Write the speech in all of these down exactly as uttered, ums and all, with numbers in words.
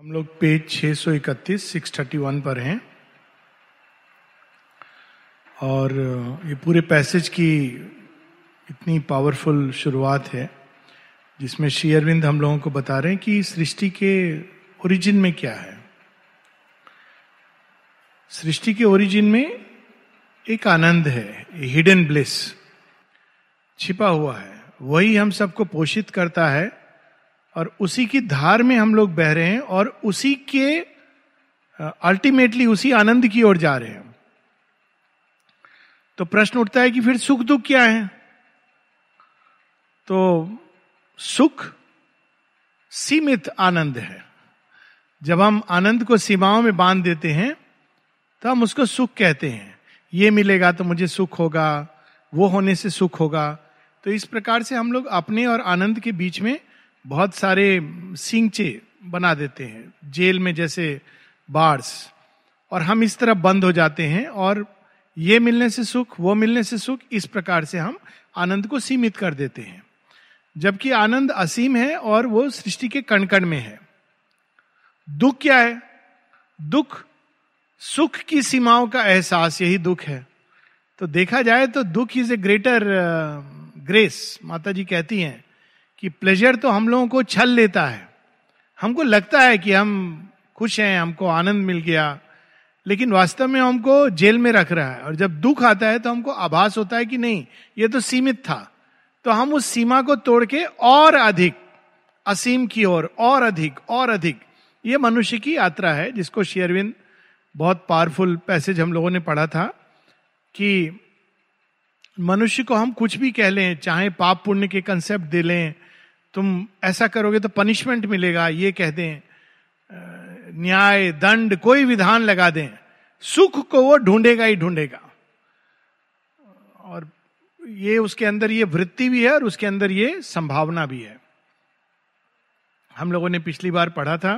हम लोग पेज छह सौ इकतीस छह सौ इकतीस पर हैं और ये पूरे पैसेज की इतनी पावरफुल शुरुआत है जिसमें श्री अरविंद हम लोगों को बता रहे हैं कि सृष्टि के ओरिजिन में क्या है। सृष्टि के ओरिजिन में एक आनंद है, हिडन ब्लिस छिपा हुआ है, वही हम सबको पोषित करता है और उसी की धार में हम लोग बह रहे हैं और उसी के अल्टीमेटली उसी आनंद की ओर जा रहे हैं। तो प्रश्न उठता है कि फिर सुख दुख क्या है? तो सुख सीमित आनंद है। जब हम आनंद को सीमाओं में बांध देते हैं तो हम उसको सुख कहते हैं। ये मिलेगा तो मुझे सुख होगा, वो होने से सुख होगा। तो इस प्रकार से हम लोग अपने और आनंद के बीच में बहुत सारे सिंचे बना देते हैं, जेल में जैसे बार्स, और हम इस तरह बंद हो जाते हैं और ये मिलने से सुख, वो मिलने से सुख, इस प्रकार से हम आनंद को सीमित कर देते हैं। जबकि आनंद असीम है और वो सृष्टि के कण कण में है। दुख क्या है? दुख सुख की सीमाओं का एहसास, यही दुख है। तो देखा जाए तो दुख इज ए ग्रेटर ग्रेस। माता जी कहती हैं कि प्लेजर तो हम लोगों को छल लेता है, हमको लगता है कि हम खुश हैं, हमको आनंद मिल गया, लेकिन वास्तव में हमको जेल में रख रहा है। और जब दुख आता है तो हमको आभास होता है कि नहीं, ये तो सीमित था। तो हम उस सीमा को तोड़ के और अधिक असीम की ओर और अधिक और अधिक, ये मनुष्य की यात्रा है जिसको श्री अरविंद, बहुत पावरफुल पैसेज हम लोगों ने पढ़ा था कि मनुष्य को हम कुछ भी कह लें, चाहे पाप पुण्य के कंसेप्ट दे लें, तुम ऐसा करोगे तो पनिशमेंट मिलेगा, ये कह दें, न्याय दंड कोई विधान लगा दें, सुख को वो ढूंढेगा ही ढूंढेगा। और ये उसके अंदर ये वृत्ति भी है और उसके अंदर ये संभावना भी है। हम लोगों ने पिछली बार पढ़ा था,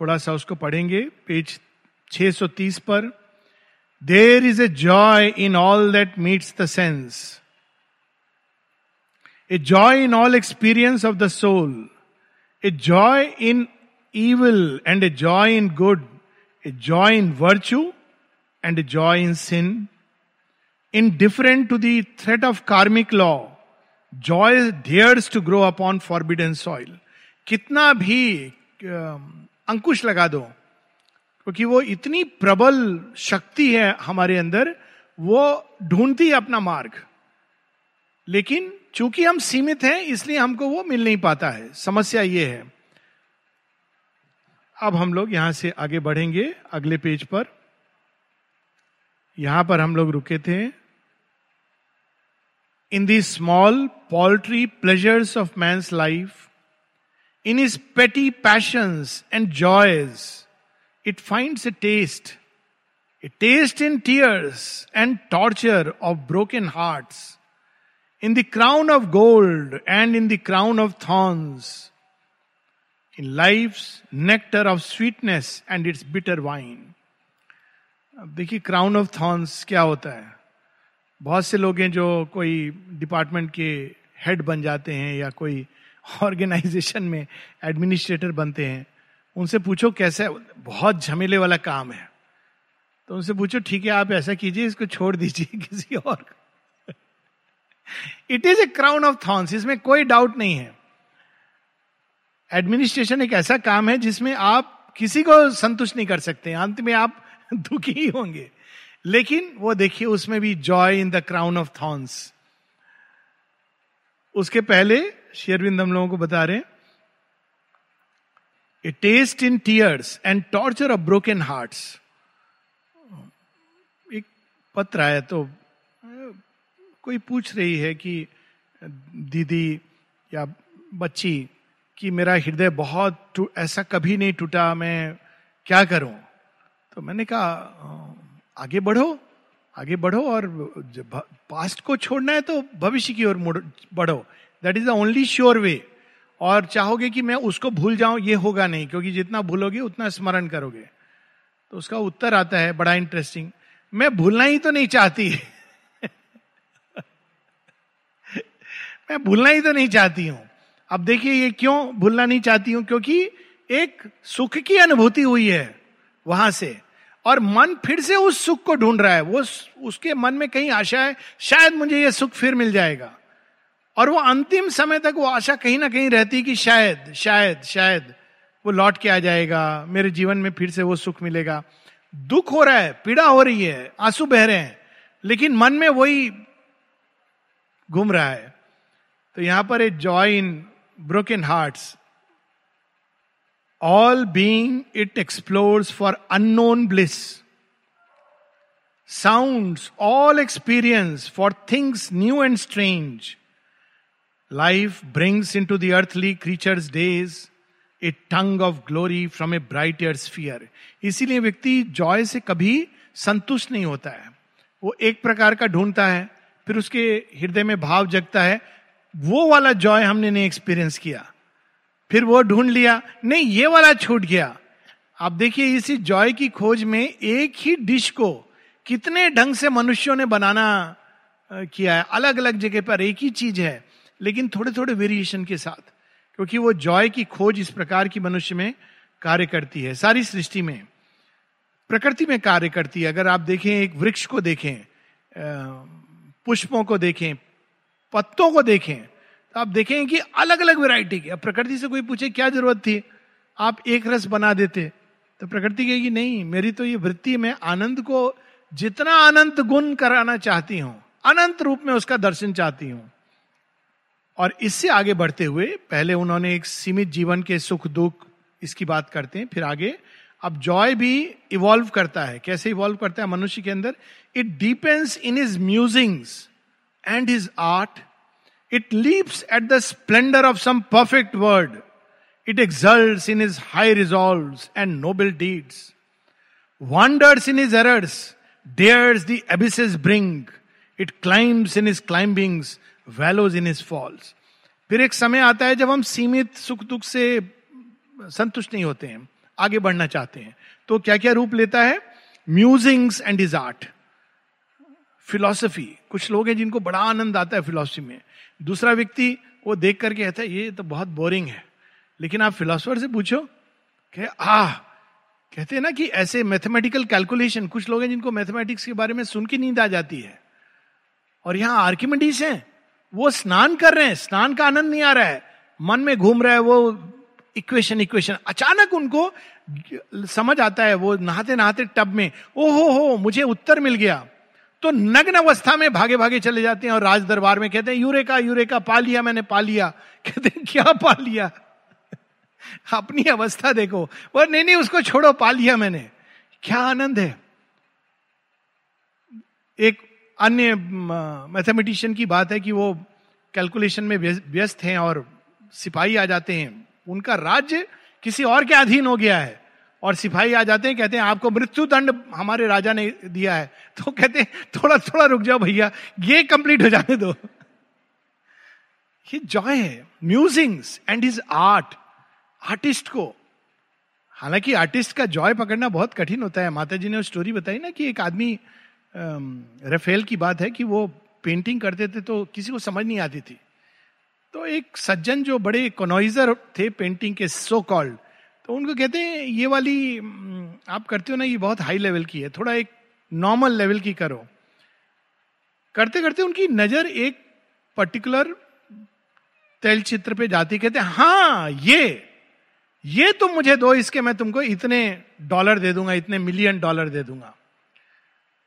थोड़ा सा उसको पढ़ेंगे पेज छह सौ तीस पर। There is a joy in all that meets the sense, a joy in all experience of the soul, a joy in evil and a joy in good, a joy in virtue and a joy in sin. Indifferent to the threat of karmic law, joy dares to grow upon forbidden soil. कितना भी अंकुश लगा दो, क्योंकि वो इतनी प्रबल शक्ति है हमारे अंदर, वो ढूंढती है अपना मार्ग, लेकिन चूंकि हम सीमित हैं इसलिए हमको वो मिल नहीं पाता है। समस्या ये है। अब हम लोग यहां से आगे बढ़ेंगे अगले पेज पर। यहां पर हम लोग रुके थे। In the small paltry pleasures of man's life, in his petty passions and joys, it finds a taste, a taste in tears and torture of broken hearts, in the crown of gold and in the crown of thorns, in life's nectar of sweetness and its bitter wine. अब देखिए crown of thorns क्या होता है। बहुत से लोग हैं जो कोई डिपार्टमेंट के हेड बन जाते हैं या कोई ऑर्गेनाइजेशन में एडमिनिस्ट्रेटर बनते हैं, उनसे पूछो कैसा, बहुत झमेले वाला काम है, तो उनसे पूछो ठीक है आप ऐसा कीजिए, इसको छोड़ दीजिए किसी और। It is a crown of thorns, इसमें कोई डाउट नहीं है। एडमिनिस्ट्रेशन एक ऐसा काम है जिसमें आप किसी को संतुष्ट नहीं कर सकते, अंत में आप दुखी ही होंगे। लेकिन वो देखिए उसमें भी joy in the crown of thorns. उसके पहले श्री अरविंद हम लोगों को बता रहे हैं, A taste in tears and torture of broken hearts. एक पत्र आया तो कोई पूछ रही है कि दीदी या बच्ची कि मेरा हृदय बहुत ऐसा कभी नहीं टूटा, मैं क्या करूं? तो मैंने कहा आगे बढ़ो, आगे बढ़ो और पास्ट को छोड़ना है तो भविष्य की ओर बढ़ो, that is the only sure way. और चाहोगे कि मैं उसको भूल जाऊं, ये होगा नहीं, क्योंकि जितना भूलोगे उतना स्मरण करोगे। तो उसका उत्तर आता है बड़ा इंटरेस्टिंग, मैं भूलना ही तो नहीं चाहती मैं भूलना ही तो नहीं चाहती हूं। अब देखिए ये क्यों भूलना नहीं चाहती हूं, क्योंकि एक सुख की अनुभूति हुई है वहां से, और मन फिर से उस सुख को ढूंढ रहा है, वो उसके मन में कहीं आशा है शायद मुझे ये सुख फिर मिल जाएगा, और वो अंतिम समय तक वो आशा कहीं ना कहीं रहती कि शायद शायद शायद वो लौट के आ जाएगा, मेरे जीवन में फिर से वो सुख मिलेगा। दुख हो रहा है, पीड़ा हो रही है, आंसू बह रहे हैं, लेकिन मन में वही घूम रहा है। तो यहां पर a joy in broken hearts, all being it explores for unknown bliss, sounds all experience for things new and strange, life brings into the earthly creatures days a tongue of glory from a brighter sphere. इसीलिए व्यक्ति Joy से कभी संतुष्ट नहीं होता है, वो एक प्रकार का ढूंढता है, फिर उसके हृदय में भाव जगता है वो वाला जॉय हमने नहीं एक्सपीरियंस किया, फिर वो ढूंढ लिया, नहीं ये वाला छूट गया। आप देखिए इसी जॉय की खोज में एक ही डिश को कितने ढंग से मनुष्यों ने बनाना किया है, अलग अलग जगह पर एक ही चीज है लेकिन थोड़े थोड़े वेरिएशन के साथ, क्योंकि वो जॉय की खोज इस प्रकार की मनुष्य में कार्य करती है, सारी सृष्टि में, प्रकृति में कार्य करती है। अगर आप देखें, एक वृक्ष को देखें, पुष्पों को देखें, पत्तों को देखें, तो आप देखें कि अलग अलग वैरायटी की। अब प्रकृति से कोई पूछे क्या जरूरत थी, आप एक रस बना देते, तो प्रकृति कहेगी नहीं मेरी तो ये वृत्ति में आनंद को जितना अनंत गुण कराना चाहती हूं, अनंत रूप में उसका दर्शन चाहती हूं। और इससे आगे बढ़ते हुए पहले उन्होंने एक सीमित जीवन के सुख दुख इसकी बात करते हैं, फिर आगे अब जॉय भी इवॉल्व करता है। कैसे इवॉल्व करता है मनुष्य के अंदर? It depends in his musings and his art, it leaps at the splendour of some perfect word, it exults in his high resolves and noble deeds, wanders in his errors, dares the abysses brink, it climbs in his climbings, wallows in his falls. फिर एक समय आता है जब हम सीमित सुख दुख से संतुष्ट नहीं होते हैं, आगे बढ़ना चाहते हैं, तो क्या क्या रूप लेता है? Musings and his art, philosophy. कुछ लोग हैं जिनको बड़ा आनंद आता है फिलॉसफी में, दूसरा व्यक्ति वो देख करके कहता है ये तो बहुत बोरिंग है, लेकिन आप फिलॉसफर से पूछो कि आह, कहते हैं ना कि ऐसे मैथमेटिकल कैलकुलेशन, कुछ लोग हैं जिनको मैथमेटिक्स के बारे में सुन के नींद आ जाती है। और यहाँ आर्किमिडीज हैं, वो स्नान कर रहे हैं, स्नान का आनंद नहीं आ रहा है, मन में घूम रहा है वो इक्वेशन इक्वेशन, अचानक उनको समझ आता है, वो नहाते नहाते टब में ओहो हो मुझे उत्तर मिल गया, तो नग्न अवस्था में भागे भागे चले जाते हैं और राज दरबार में कहते हैं यूरेका यूरेका, पा लिया मैंने, पा लिया। कहते हैं क्या पा लिया? अपनी अवस्था देखो। और नहीं नहीं उसको छोड़ो, पा लिया मैंने। क्या आनंद है। एक अन्य मैथमेटिशियन की बात है कि वो कैलकुलेशन में व्यस्त हैं और सिपाही आ जाते हैं, उनका राज्य किसी और के अधीन हो गया है, और सिपाही आ जाते हैं कहते हैं आपको मृत्यु दंड हमारे राजा ने दिया है, तो कहते हैं थोड़ा थोड़ा रुक जाओ भैया, ये कंप्लीट हो जाने दो। ये जॉय है, musings and his art. Artist को, हालांकि आर्टिस्ट का जॉय पकड़ना बहुत कठिन होता है। माता जी ने वो स्टोरी बताई ना कि एक आदमी, रफेल की बात है, कि वो पेंटिंग करते थे तो किसी को समझ नहीं आती थी, तो एक सज्जन जो बड़े कनोइजर थे पेंटिंग के, सो कॉल्ड, तो उनको कहते हैं ये वाली आप करते हो ना, ये बहुत हाई लेवल की है, थोड़ा एक नॉर्मल लेवल की करो। करते करते उनकी नजर एक पर्टिकुलर तैल चित्र पे जाती, कहते हैं हाँ ये ये तुम मुझे दो, इसके मैं तुमको इतने डॉलर दे दूंगा, इतने मिलियन डॉलर दे दूंगा।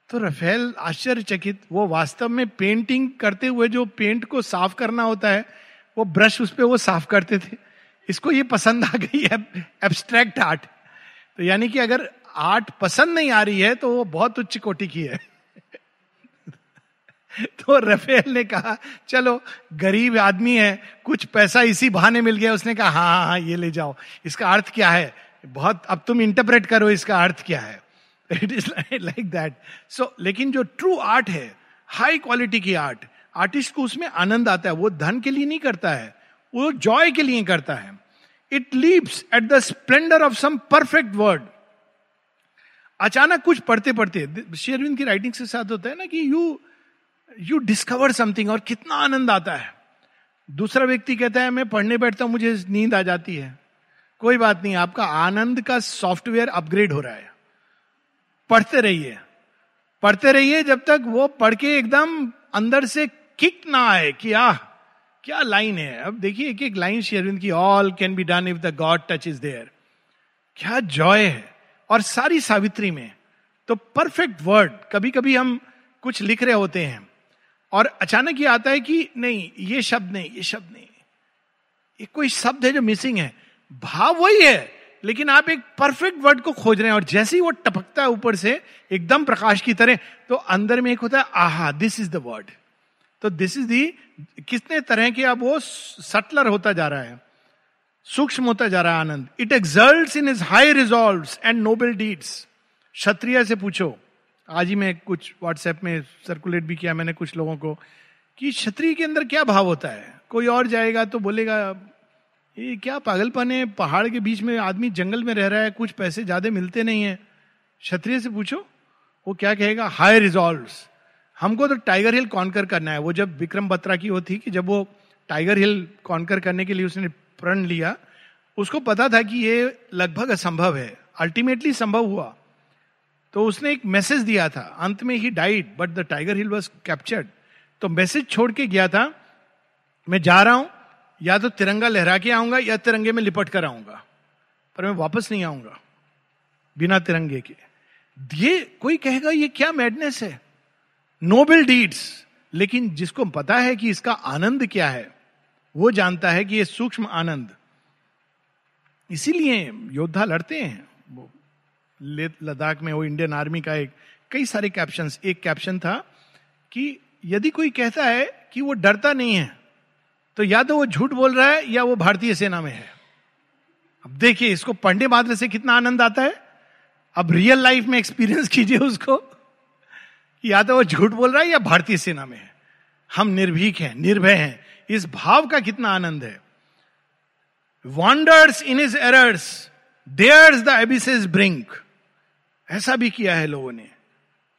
तो राफेल आश्चर्यचकित, वो वास्तव में पेंटिंग करते हुए जो पेंट को साफ करना होता है, वो ब्रश उस पर वो साफ करते थे, इसको ये पसंद आ गई है एब्स्ट्रैक्ट आर्ट। तो यानी कि अगर आर्ट पसंद नहीं आ रही है तो वो बहुत उच्च कोटि की है। तो राफेल ने कहा चलो गरीब आदमी है, कुछ पैसा इसी बहाने मिल गया, उसने कहा हाँ हाँ ये ले जाओ, इसका अर्थ क्या है, बहुत अब तुम इंटरप्रेट करो इसका अर्थ क्या है। It is like that. So लेकिन जो ट्रू आर्ट है, हाई क्वालिटी की आर्ट, आर्टिस्ट को उसमें आनंद आता है, वो धन के लिए नहीं करता है, वो जॉय के लिए करता है। It leaps at the splendour of some perfect word. अचानक कुछ पढ़ते पढ़ते, शेरविन की राइटिंग के साथ होता है ना कि यू यू डिस्कवर समथिंग, और कितना आनंद आता है। दूसरा व्यक्ति कहता है मैं पढ़ने बैठता हूं मुझे नींद आ जाती है, कोई बात नहीं, आपका आनंद का सॉफ्टवेयर अपग्रेड हो रहा है, पढ़ते रहिए पढ़ते रहिए जब तक वो पढ़ के एकदम अंदर से किक ना आए कि आह क्या लाइन है। अब देखिए एक एक लाइन श्री अरविंद की, all can be done if the god touch is there, क्या जॉय है। और सारी सावित्री में तो परफेक्ट वर्ड, कभी कभी हम कुछ लिख रहे होते हैं और अचानक ये आता है कि नहीं ये शब्द नहीं, ये शब्द नहीं, ये कोई शब्द है जो मिसिंग है, भाव वही है लेकिन आप एक परफेक्ट वर्ड को खोज रहे हैं और जैसे ही वो टपकता है ऊपर से एकदम प्रकाश की तरह, तो अंदर में एक होता है आहा दिस इज द वर्ड। तो दिस इज दी कितने तरह के अब वो सटलर होता जा रहा है, सूक्ष्म होता जा रहा है आनंद। It exults in his high resolves and noble deeds. क्षत्रिय से पूछो, आज ही मैं कुछ व्हाट्सएप में सर्कुलेट भी किया मैंने कुछ लोगों को कि क्षत्रिय के अंदर क्या भाव होता है। कोई और जाएगा तो बोलेगा ये क्या पागलपन है, पहाड़ के बीच में आदमी जंगल में रह रहा है, कुछ पैसे ज्यादा मिलते नहीं है। क्षत्रिय से पूछो वो क्या कहेगा, हाई रिजॉल्व्स। हमको तो टाइगर हिल कॉन्कर करना है। वो जब विक्रम बत्रा की वो थी कि जब वो टाइगर हिल कॉन्कर करने के लिए उसने प्रण लिया, उसको पता था कि ये लगभग असंभव है, अल्टीमेटली संभव हुआ। तो उसने एक मैसेज दिया था, अंत में ही died but the Tiger Hill was captured. तो मैसेज छोड़ के गया था, मैं जा रहा हूं, या तो तिरंगा लहरा के आऊंगा या तिरंगे में लिपट कर आऊंगा, पर मैं वापस नहीं आऊंगा बिना तिरंगे के। ये कोई कहेगा ये क्या मैडनेस है, नोबल डीड्स। लेकिन जिसको पता है कि इसका आनंद क्या है वो जानता है कि ये सूक्ष्म आनंद। इसीलिए योद्धा लड़ते हैं। वो लद्दाख में वो इंडियन आर्मी का एक कई सारे कैप्शंस, एक कैप्शन था कि यदि कोई कहता है कि वो डरता नहीं है तो या तो वो झूठ बोल रहा है या वो भारतीय सेना में है। अब देखिए इसको पढ़ने मात्र से कितना आनंद आता है, अब रियल लाइफ में एक्सपीरियंस कीजिए उसको कि या तो वो झूठ बोल रहा है या भारतीय सेना में है, हम निर्भीक हैं, निर्भय हैं। इस भाव का कितना आनंद है। Wonders in his errors dares the abysses brink. ऐसा भी किया है लोगों ने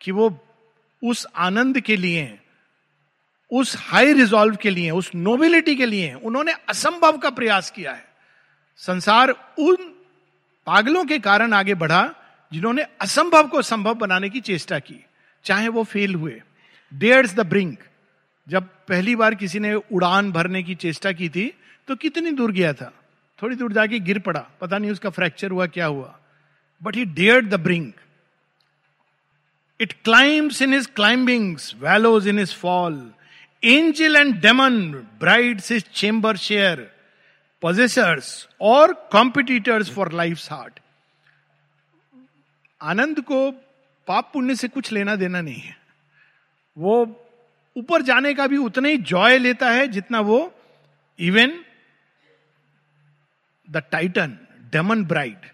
कि वो उस आनंद के लिए, उस हाई रिजॉल्व के लिए, उस नोबिलिटी के लिए उन्होंने असंभव का प्रयास किया है। संसार उन पागलों के कारण आगे बढ़ा जिन्होंने असंभव को संभव बनाने की चेष्टा की, चाहे वो फेल हुए। डेयर्स द ब्रिंक, जब पहली बार किसी ने उड़ान भरने की चेष्टा की थी तो कितनी दूर गया था, थोड़ी दूर जाके गिर पड़ा, पता नहीं उसका फ्रैक्चर हुआ क्या हुआ, but he dared the brink. It climbs in his climbings, wallows in his fall. Angel and demon brides his chamber share, possessors और कॉम्पिटिटर्स फॉर लाइफ्स हार्ट। आनंद को पाप पुण्य से कुछ लेना देना नहीं है। वो ऊपर जाने का भी उतना ही जॉय लेता है जितना वो even the titan demon bride.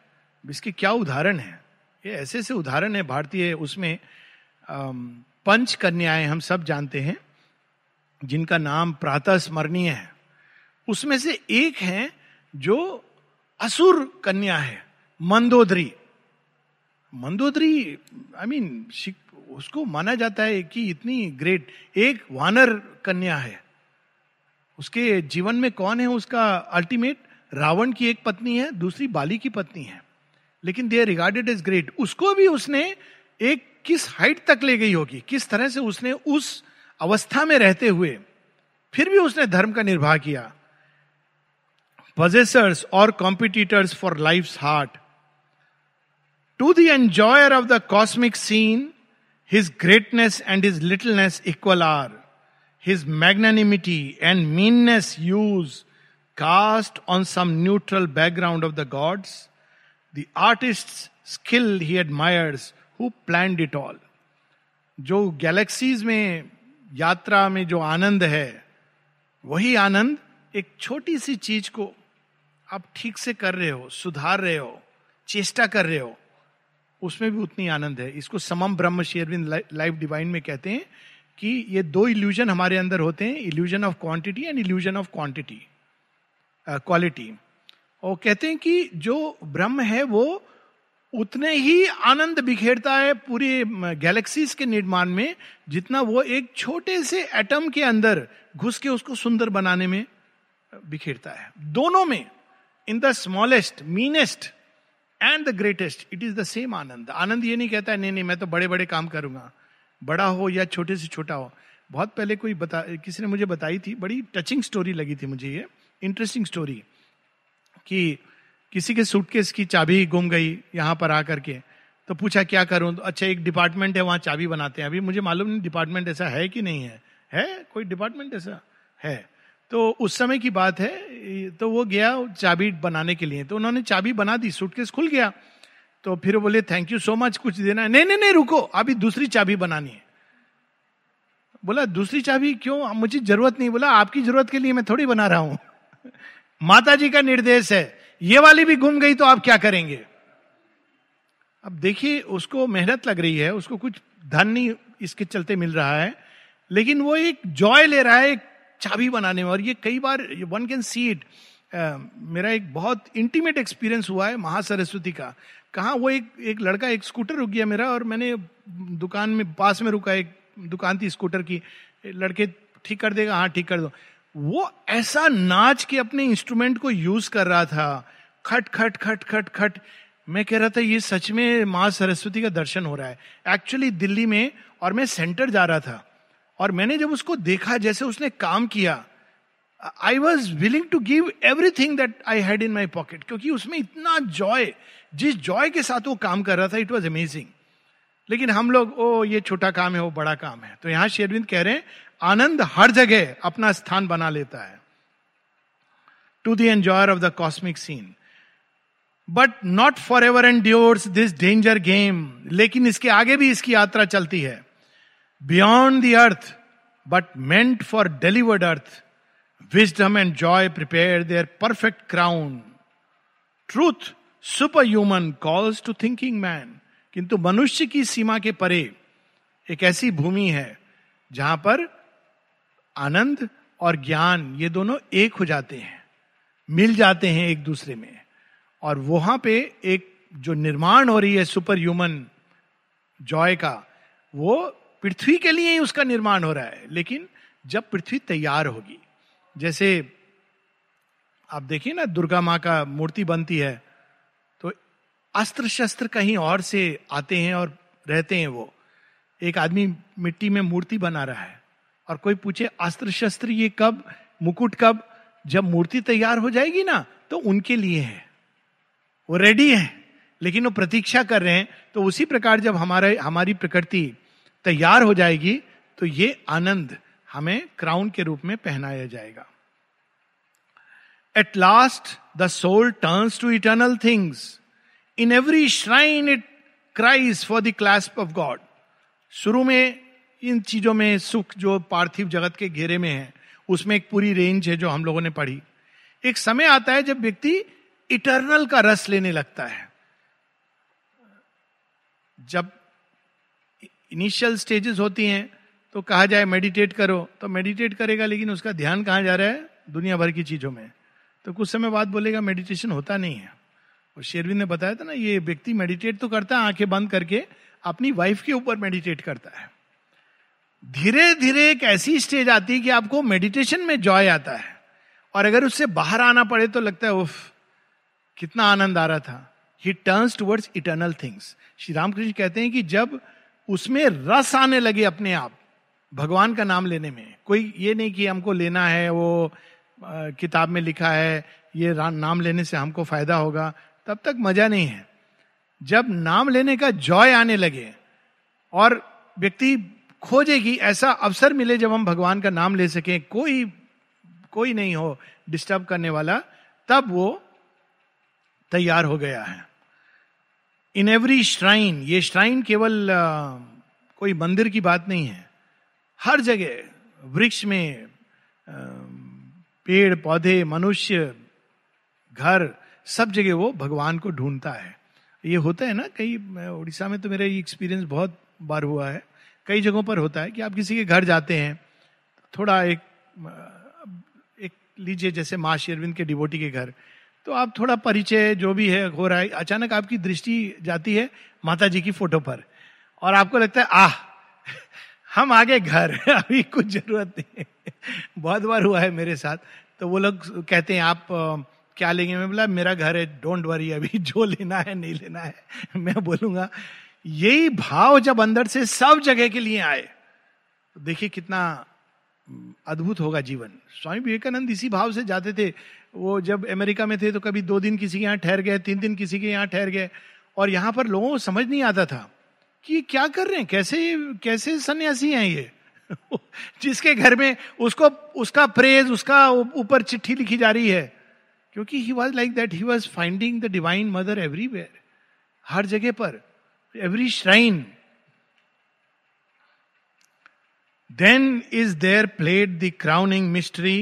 इसके क्या उदाहरण है, ये ऐसे से उदाहरण है भारतीय उसमें। पंच कन्याएं हम सब जानते हैं जिनका नाम प्रातः स्मरणीय है। उसमें से एक है जो असुर कन्या है, मंदोदरी। मंदोदरी आई मीन उसको माना जाता है कि इतनी ग्रेट एक वानर कन्या है। उसके जीवन में कौन है उसका अल्टीमेट, रावण की एक पत्नी है, दूसरी बाली की पत्नी है, लेकिन they are regarded as great. उसको भी उसने एक किस हाइट तक ले गई होगी, किस तरह से उसने उस अवस्था में रहते हुए फिर भी उसने धर्म का निर्वाह किया। पजेसर्स और competitors for life's heart. To the enjoyer of the cosmic scene His greatness and his littleness equal are. His magnanimity and meanness use cast on some neutral background of the gods. The artist's skill he admires who planned it all. जो galaxies में यात्रा में जो आनंद है, वही आनंद एक छोटी सी चीज को आप ठीक से कर रहे हो, सुधार रहे हो, चेष्टा कर रहे हो, उसमें भी उतनी आनंद है। इसको समम ब्रह्म श्री अरविंद लाइफ डिवाइन में कहते हैं कि ये दो इल्यूजन हमारे अंदर होते हैं, illusion of quantity and illusion of quantity quality. और कहते हैं कि जो ब्रह्म है वो उतने ही आनंद बिखेरता है पूरे गैलेक्सीज के निर्माण में जितना वो एक छोटे से एटम के अंदर घुस के उसको सुंदर बनाने में बिखेरता है। दोनों में in the smallest, meanest and the greatest, it is the same आनंद. आनंद ये नहीं कहता है नहीं नहीं मैं तो बड़े बड़े काम करूंगा, बड़ा हो या छोटे से छोटा हो. बहुत पहले कोई बता किसी ने मुझे बताई थी, बड़ी टचिंग स्टोरी लगी थी मुझे ये, इंटरेस्टिंग स्टोरी, कि किसी के सूटकेस की चाबी गुम गई यहाँ पर आकर के, तो पूछा क्या करूँ. तो अच्छा एक डिपार्टमेंट है वहाँ चाबी बनाते हैं. अभी मुझे मालूम नहीं डिपार्टमेंट ऐसा है कि नहीं है, है कोई डिपार्टमेंट ऐसा है. तो उस समय की बात है, तो वो गया चाबी बनाने के लिए, तो उन्होंने चाबी बना दी, सूटकेस खुल गया. तो फिर बोले थैंक यू सो मच, कुछ देना है? नहीं नहीं नहीं रुको, अभी दूसरी चाबी बनानी है. बोला दूसरी चाबी क्यों, मुझे जरूरत नहीं. बोला आपकी जरूरत के लिए मैं थोड़ी बना रहा हूँ, माता जी का निर्देश है, ये वाली भी गुम गई तो आप क्या करेंगे. अब देखिए उसको मेहनत लग रही है, उसको कुछ धन नहीं इसके चलते मिल रहा है, लेकिन वो एक जॉय ले रहा है एक चाबी बनाने में. और ये कई बार वन कैन सी इट. मेरा एक बहुत इंटीमेट एक्सपीरियंस हुआ है महासरस्वती का. कहाँ वो एक एक लड़का, एक स्कूटर रुक गया मेरा, और मैंने दुकान में पास में रुका, एक दुकान थी स्कूटर की, लड़के ठीक कर देगा, हाँ ठीक कर दो. वो ऐसा नाच के अपने इंस्ट्रूमेंट को यूज कर रहा था, खट खट खट खट खट. मैं कह रहा था ये सच में माँ सरस्वती का दर्शन हो रहा है. एक्चुअली दिल्ली में, और मैं सेंटर जा रहा था, और मैंने जब उसको देखा जैसे उसने काम किया, I was willing to give everything that I had in my pocket, क्योंकि उसमें इतना जॉय, जिस जॉय के साथ वो काम कर रहा था, इट वॉज अमेजिंग. लेकिन हम लोग ओ ये छोटा काम है, वो बड़ा काम है. तो यहाँ श्री अरविंद कह रहे हैं आनंद हर जगह अपना स्थान बना लेता है, to the enjoyer of the cosmic scene, but not for ever endures this danger game. लेकिन इसके आगे भी इसकी यात्रा चलती है, beyond the earth but meant for delivered earth. Wisdom and joy prepare their perfect crown. Truth super human calls to thinking man. किंतु मनुष्य की सीमा के परे एक ऐसी भूमि है जहां पर आनंद और ज्ञान ये दोनों एक हो जाते हैं, मिल जाते हैं एक दूसरे में, और वहां पे एक जो निर्माण हो रही है सुपर ह्यूमन जॉय का, वो पृथ्वी के लिए ही उसका निर्माण हो रहा है. लेकिन जब पृथ्वी तैयार होगी, जैसे आप देखिए ना दुर्गा माँ का मूर्ति बनती है, तो अस्त्र शस्त्र कहीं और से आते हैं और रहते हैं. वो एक आदमी मिट्टी में मूर्ति बना रहा है, और कोई पूछे अस्त्र शस्त्र ये कब, मुकुट कब? जब मूर्ति तैयार हो जाएगी ना, तो उनके लिए है, वो रेडी है, लेकिन वो प्रतीक्षा कर रहे हैं. तो उसी प्रकार जब हमारे हमारी प्रकृति तैयार हो जाएगी, तो ये आनंद हमें क्राउन के रूप में पहनाया जाएगा. At last the soul turns to eternal things. In every shrine it cries for the clasp of God. शुरू में इन चीजों में सुख जो पार्थिव जगत के घेरे में है, उसमें एक पूरी रेंज है जो हम लोगों ने पढ़ी. एक समय आता है जब व्यक्ति इटर्नल का रस लेने लगता है. जब इनिशियल स्टेजेस होती हैं तो कहा जाए मेडिटेट करो, तो मेडिटेट करेगा, लेकिन उसका ध्यान कहाँ जा रहा है? दुनिया भर की चीजों में. तो कुछ समय बाद बोलेगा मेडिटेशन होता नहीं है. और शेरविन ने बताया था ना, ये व्यक्ति मेडिटेट तो करता है आंखें बंद करके, अपनी वाइफ के ऊपर मेडिटेट करता है. धीरे धीरे एक ऐसी स्टेज आती है कि आपको मेडिटेशन में जॉय आता है, और अगर उससे बाहर आना पड़े तो लगता है उफ कितना आनंद आ रहा था. He turns towards eternal things. Shri Ramakrishna कहते हैं कि जब उसमें रस आने लगे अपने आप, भगवान का नाम लेने में, कोई ये नहीं कि हमको लेना है, वो आ, किताब में लिखा है ये नाम लेने से हमको फायदा होगा, तब तक मजा नहीं है. जब नाम लेने का जॉय आने लगे और व्यक्ति खोजेगी ऐसा अवसर मिले जब हम भगवान का नाम ले सकें, कोई कोई नहीं हो डिस्टर्ब करने वाला, तब वो तैयार हो गया है. इन एवरी श्राइन, ये श्राइन केवल आ, कोई मंदिर की बात नहीं है. हर जगह वृक्ष में, आ, पेड़ पौधे, मनुष्य, घर, सब जगह वो भगवान को ढूंढता है. ये होता है ना, कई उड़ीसा में तो मेरा ये एक्सपीरियंस बहुत बार हुआ है, कई जगहों पर होता है कि आप किसी के घर जाते हैं, थोड़ा एक एक लीजिए जैसे माँ श्री अरविंद के डिवोटी के घर, तो आप थोड़ा परिचय जो भी है हो रहा है, अचानक आपकी दृष्टि जाती है माता जी की फोटो पर, और आपको लगता है आह हम आ गए घर, अभी कुछ जरूरत नहीं. बहुत बार हुआ है मेरे साथ. तो वो लोग कहते हैं आप क्या लेंगे? मैं बोला मेरा घर है, डोंट वरी, अभी जो लेना है नहीं लेना है मैं बोलूंगा। यही भाव जब अंदर से सब जगह के लिए आए, देखिए कितना अद्भुत होगा जीवन। स्वामी विवेकानंद इसी भाव से जाते थे। वो जब अमेरिका में थे तो कभी दो दिन किसी के यहाँ ठहर गए, तीन दिन किसी के यहाँ ठहर गए, और यहाँ पर लोगों को समझ नहीं आता था कि ये क्या कर रहे हैं, कैसे कैसे सन्यासी हैं ये जिसके घर में उसको उसका प्रेज, उसका ऊपर चिट्ठी लिखी जा रही है, क्योंकि he was like that, he was finding the divine mother everywhere, हर जगह पर, every shrine. Then is there played the crowning mystery,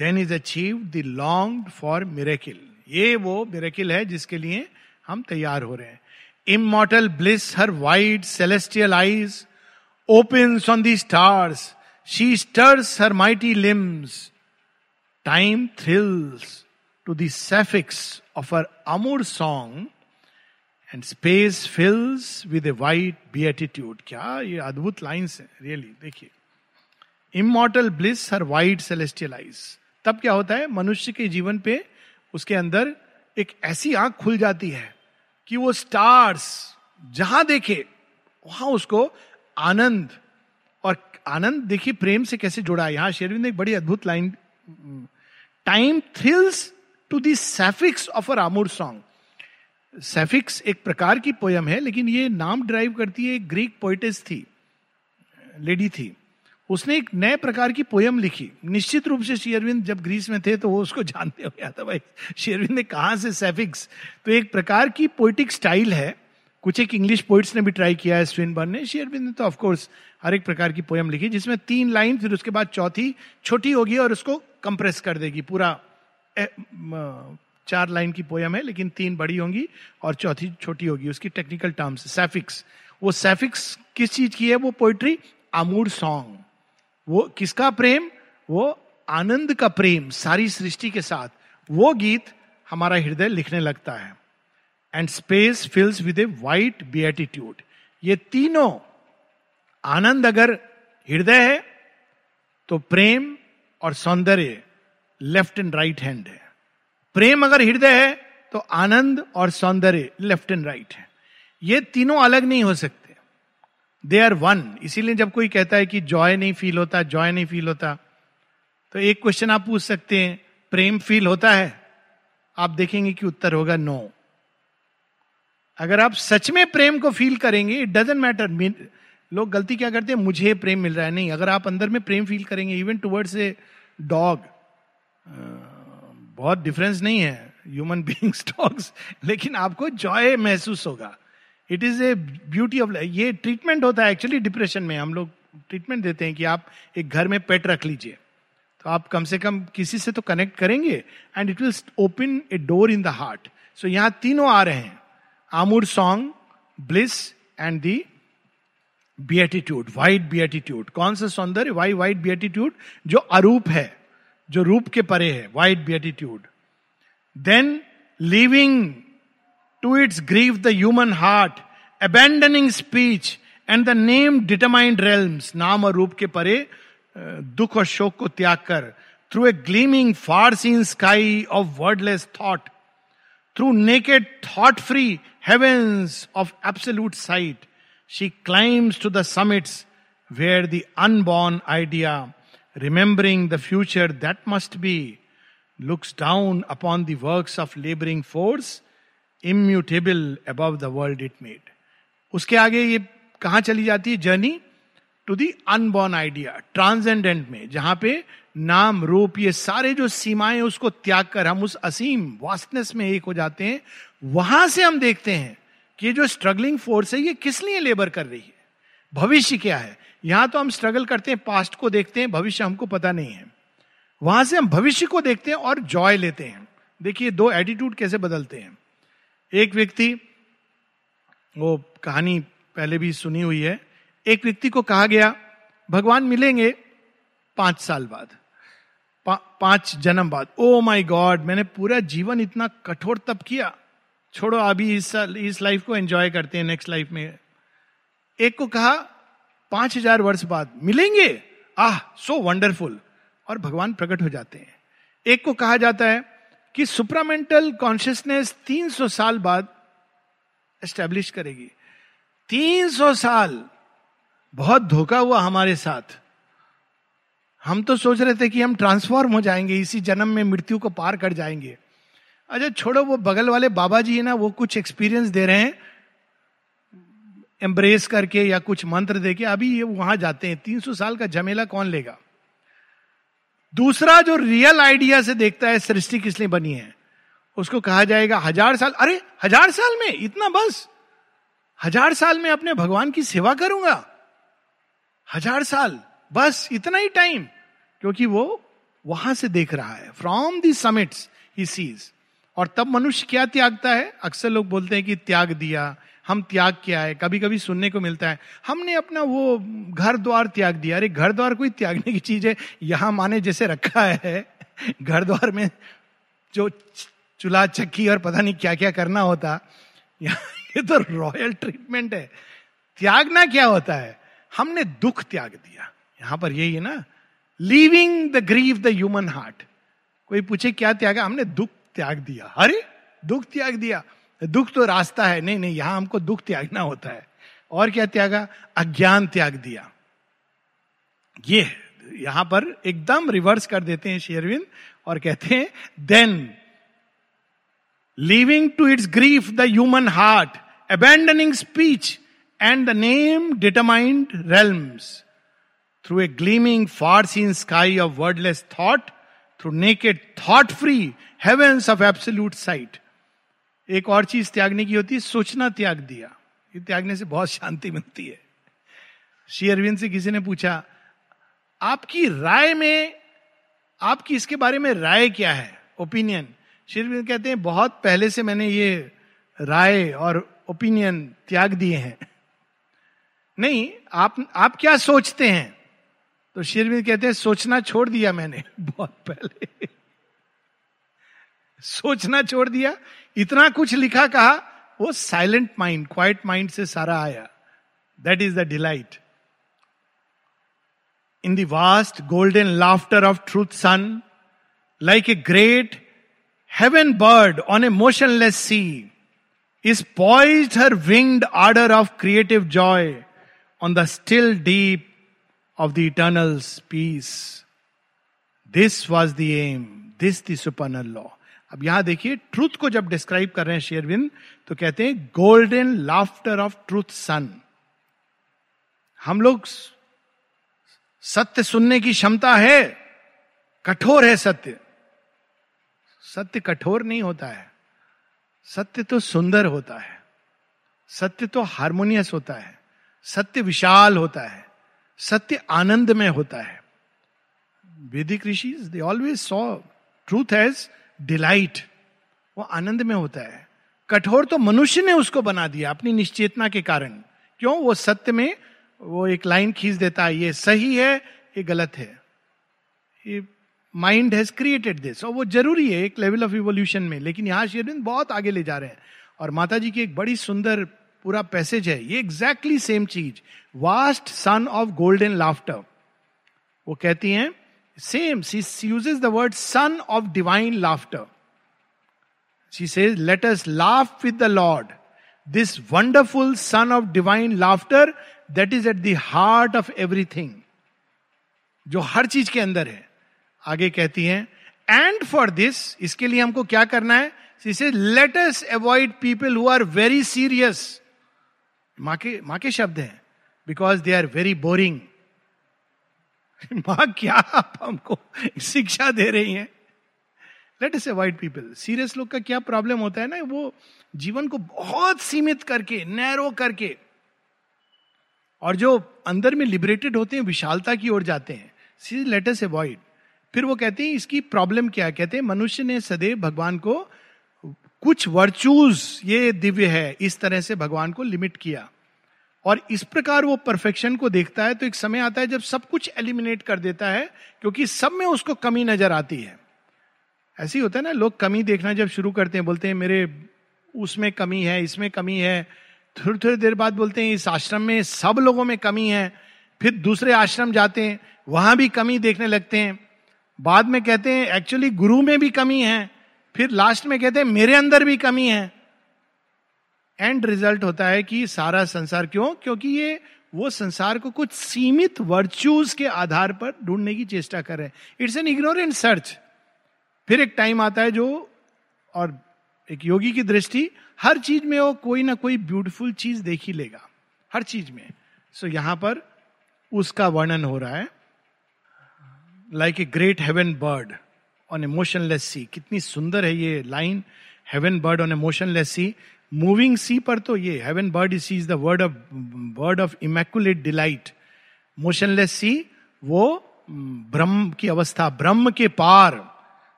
then is achieved the longed for miracle. ये वो miracle है जिसके लिए हम तैयार हो रहे हैं। Immortal bliss, her wide celestial eyes opens on the stars, she stirs her mighty limbs, time thrills to the suffix of her amour song and space fills with a wide beatitude. क्या ये अद्भुत lines हैं really, देखिए। Immortal bliss, her wide celestial eyes. तब क्या होता है, मनुष्य के जीवन पे उसके अंदर एक ऐसी आंख खुल जाती है कि वो स्टार्स जहां देखे वहां उसको आनंद, और आनंद देखिए प्रेम से कैसे जुड़ा है। यहां शेरविन ने एक बड़ी अद्भुत line, time thrills to the suffix of our amour song. Suffix एक प्रकार की पोयम है, लेकिन ये नाम ड्राइव करती है, एक ग्रीक पोइटेस थी, लेडी थी, उसने एक नए प्रकार की पोयम लिखी। निश्चित रूप से शेरविन जब ग्रीस में थे तो वो उसको जानते हो गया था, भाई शेरविन ने कहाँ से सेफिक्स। तो एक प्रकार की पोइटिक स्टाइल है, कुछ एक इंग्लिश पोइट्स ने भी ट्राई किया है, स्विनबर्न ने, शेरविन ने तो ऑफकोर्स हर एक प्रकार की पोयम लिखी, जिसमें तीन लाइन, फिर उसके बाद चौथी छोटी होगी और उसको कंप्रेस कर देगी पूरा। ए, म, चार लाइन की पोयम है, लेकिन तीन बड़ी होंगी और चौथी छोटी होगी, उसकी टेक्निकल टर्म्स सैफिक्स। वो सैफिक्स किस चीज की है? वो पोइट्री आमूर सॉन्ग। वो किसका प्रेम? वो आनंद का प्रेम, सारी सृष्टि के साथ। वो गीत हमारा हृदय लिखने लगता है। And space fills with a white beatitude. ये तीनों, आनंद अगर हृदय है तो प्रेम और सौंदर्य लेफ्ट एंड राइट हैंड है। प्रेम अगर हृदय है तो आनंद और सौंदर्य लेफ्ट एंड राइट है। ये तीनों अलग नहीं हो सकते, दे आर वन। इसीलिए जब कोई कहता है कि जॉय नहीं फील होता, जॉय नहीं फील होता, तो एक क्वेश्चन आप पूछ सकते हैं, प्रेम फील होता है? आप देखेंगे कि उत्तर होगा नो। अगर आप सच में प्रेम को फील करेंगे, इट डजेंट मैटर। लोग गलती क्या करते हैं, मुझे प्रेम मिल रहा है, नहीं। अगर आप अंदर में प्रेम फील करेंगे, इवन टुवर्ड्स ए डॉग, बहुत डिफरेंस नहीं है ह्यूमन बीइंग्स, डॉग्स, लेकिन आपको जॉय महसूस होगा। It is a beauty of life. ये ट्रीटमेंट होता है एक्चुअली डिप्रेशन में, हम लोग ट्रीटमेंट देते हैं कि आप एक घर में पेट रख लीजिए, तो आप कम से कम किसी से तो कनेक्ट करेंगे, and it will open a door in the heart. So यहाँ तीनों आ रहे हैं, amour song, bliss and the beatitude, white beatitude. कौन सा सौंदर्य? वाई वाइट बीएटिट्यूड, जो अरूप है, जो रूप के परे है, wide beatitude. Then leaving to its grieve the human heart, abandoning speech and the name determined realms, नाम और रूप के परे दुख और शोक को त्याग कर, through a gleaming far seen sky of wordless thought, through naked thought free heavens of absolute sight, she climbs to the summits where the unborn idea, remembering the future that must be, looks down upon the works of laboring force, immutable above the world it made. उसके आगे ये कहाँ चली जाती है journey? To the unborn idea, transcendent में, जहां पे नाम रूप ये सारे जो सीमाएं, उसको त्याग कर हम उस असीम वास्टनेस में एक हो जाते हैं। वहां से हम देखते हैं कि ये जो स्ट्रगलिंग फोर्स है, ये किस लिए लेबर कर रही है, भविष्य क्या है। यहां तो हम स्ट्रगल करते हैं, पास्ट को देखते हैं, भविष्य हमको पता नहीं है। वहां से हम भविष्य को देखते हैं और जॉय लेते हैं। देखिए दो एटीट्यूड कैसे बदलते हैं। एक व्यक्ति, वो कहानी पहले भी सुनी हुई है, एक व्यक्ति को कहा गया भगवान मिलेंगे पांच साल बाद, पा, पांच जन्म बाद। ओ माय गॉड, मैंने पूरा जीवन इतना कठोर तप किया, छोड़ो अभी इस इस लाइफ को एंजॉय करते हैं, नेक्स्ट लाइफ में। एक को कहा पांच हजार वर्ष बाद मिलेंगे, आह सो वंडरफुल, और भगवान प्रकट हो जाते हैं। एक को कहा जाता है कि सुप्रामेंटल कॉन्शियसनेस तीन सौ साल बाद एस्टेब्लिश करेगी। तीन सौ साल बहुत धोखा हुआ हमारे साथ। हम तो सोच रहे थे कि हम ट्रांसफॉर्म हो जाएंगे, इसी जन्म में मृत्यु को पार कर जाएंगे। अच्छा छोड़ो, वो बगल वाले बाबा जी है ना, वो कुछ एक्सपीरियंस दे रहे हैं एम्ब्रेस करके या कुछ मंत्र देके, अभी ये वहां जाते हैं। तीन सौ साल का झमेला कौन लेगा। दूसरा जो रियल आइडिया से देखता है सृष्टि किस लिए बनी है, उसको कहा जाएगा हजार साल। अरे हजार साल में इतना, बस हजार साल में अपने भगवान की सेवा करूंगा, हजार साल बस इतना ही टाइम, क्योंकि वो वहां से देख रहा है। From the summits he sees. और तब मनुष्य क्या त्यागता है, अक्सर लोग बोलते हैं कि त्याग दिया। हम त्याग क्या है, कभी कभी सुनने को मिलता है हमने अपना वो घर द्वार त्याग दिया। अरे घर द्वार कोई त्यागने की चीज है, यहां माने जैसे रखा है घर द्वार में जो चूल्हा चक्की और पता नहीं क्या क्या करना होता, ये तो रॉयल ट्रीटमेंट है। त्यागना क्या होता है, हमने दुख त्याग दिया। यहां पर यही है ना, leaving the grieve the human heart. कोई पूछे क्या त्यागा, हमने दुख त्याग दिया। अरे दुख त्याग दिया, दुख तो रास्ता है। नहीं नहीं, यहां हमको दुख त्यागना होता है। और क्या त्यागा, अज्ञान त्याग दिया। ये यह, यहां पर एकदम रिवर्स कर देते हैं श्री अरविंद और कहते हैं then leaving to its grief the human heart, abandoning speech and the name determined realms, through a gleaming far seen sky of wordless thought, through naked thought free heavens of absolute sight. एक और चीज त्यागने की होती है, सोचना त्याग दिया। ये त्यागने से बहुत शांति मिलती है। श्री अरविंद से किसी ने पूछा आपकी राय में, आपकी इसके बारे में राय क्या है, ओपिनियन। श्री अरविंद कहते हैं बहुत पहले से मैंने ये राय और ओपिनियन त्याग दिए हैं। नहीं, आप आप क्या सोचते हैं, तो श्री अरविंद कहते हैं सोचना छोड़ दिया मैंने बहुत पहले। सोचना छोड़ दिया, इतना कुछ लिखा कहा, वो साइलेंट माइंड, क्वाइट माइंड से सारा आया। That is the delight in the vast golden laughter of truth sun, like a great heaven bird on a motionless sea is poised her winged ardour of creative joy on the still deep of the eternal peace. This was the aim, this the supernal law. अब यहां देखिए truth को जब describe कर रहे हैं श्री अरविंद तो कहते हैं golden laughter of truth sun. हम लोग सत्य सुनने की क्षमता है, कठोर है सत्य। सत्य कठोर नहीं होता है, सत्य तो सुंदर होता है, सत्य तो हार्मोनियस होता है, सत्य विशाल होता है, सत्य आनंद में होता है। वैदिक rishis they always saw truth as delight, वो आनंद में होता है। कठोर तो मनुष्य ने उसको बना दिया अपनी निश्चेतना के कारण। क्यों, वो सत्य में वो एक लाइन खींच देता है, ये सही है ये गलत है, ये माइंड हैज क्रिएटेड दिस। और वो जरूरी है एक लेवल ऑफ इवोल्यूशन में, लेकिन यहाँ श्री अरविंद बहुत आगे ले जा रहे हैं। और माता जी की एक बड़ी सुंदर पूरा पैसेज है, ये एग्जैक्टली सेम चीज, vast sun of golden laughter. वो कहती हैं Same, she uses the word son of divine laughter. She says, let us laugh with the Lord, this wonderful son of divine laughter that is at the heart of everything, जो हर चीज के अंदर है। आगे कहती हैं, and for this, इसके लिए हमको क्या करना है? She says, let us avoid people who are very serious. माँ के माँ के शब्द हैं, because they are very boring. मां क्या आप हमको शिक्षा दे रही हैं। Let us avoid people. Serious लोग का क्या प्रॉब्लम होता है ना, वो जीवन को बहुत सीमित करके, नैरो करके, और जो अंदर में लिबरेटेड होते हैं विशालता की ओर जाते हैं। See let us avoid. फिर वो कहते हैं इसकी प्रॉब्लम क्या, कहते हैं मनुष्य ने सदैव भगवान को कुछ वर्चूज, ये दिव्य है, इस तरह से भगवान को लिमिट किया। और इस प्रकार वो परफेक्शन को देखता है, तो एक समय आता है जब सब कुछ एलिमिनेट कर देता है, क्योंकि सब में उसको कमी नजर आती है। ऐसे ही होता है ना, लोग कमी देखना जब शुरू करते हैं, बोलते हैं मेरे उसमें कमी है, इसमें कमी है। थोड़ी थोड़ी देर बाद बोलते हैं इस आश्रम में सब लोगों में कमी है। फिर दूसरे आश्रम जाते हैं, वहां भी कमी देखने लगते हैं। बाद में कहते हैं एक्चुअली गुरु में भी कमी है। फिर लास्ट में कहते हैं मेरे अंदर भी कमी है। एंड रिजल्ट होता है कि सारा संसार, क्यों? क्योंकि ये वो संसार को कुछ सीमित वर्च्यूज के आधार पर ढूंढने की चेष्टा कर रहे हैं। It's an ignorant search. फिर एक टाइम आता है जो, और एक योगी की दृष्टि, हर चीज में वो कोई ना कोई ब्यूटीफुल चीज देख ही लेगा, हर चीज में। सो so, यहां पर उसका वर्णन हो रहा है। Like a great heaven bird on a motionless sea. कितनी सुंदर है ये line, heaven bird on a motionless sea. Moving sea पर तो ये heaven bird is the word of word of immaculate delight. Motionless sea वो ब्रह्म की अवस्था, ब्रह्म के पार।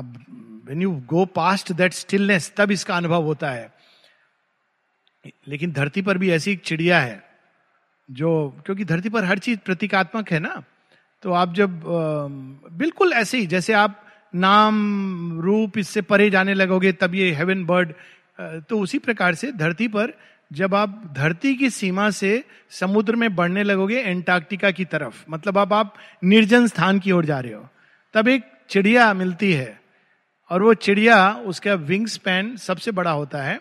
अब when you go past that stillness, तब इसका अनुभव होता है। लेकिन धरती पर भी ऐसी एक चिड़िया है जो, क्योंकि धरती पर हर चीज प्रतीकात्मक है ना, तो आप जब बिल्कुल ऐसे ही जैसे आप नाम रूप इससे परे जाने लगोगे तब ये हेवन बर्ड, तो उसी प्रकार से धरती पर जब आप धरती की सीमा से समुद्र में बढ़ने लगोगे एंटार्क्टिका की तरफ, मतलब अब आप, आप निर्जन स्थान की ओर जा रहे हो, तब एक चिड़िया मिलती है और वो चिड़िया, उसका विंग स्पैन सबसे बड़ा होता है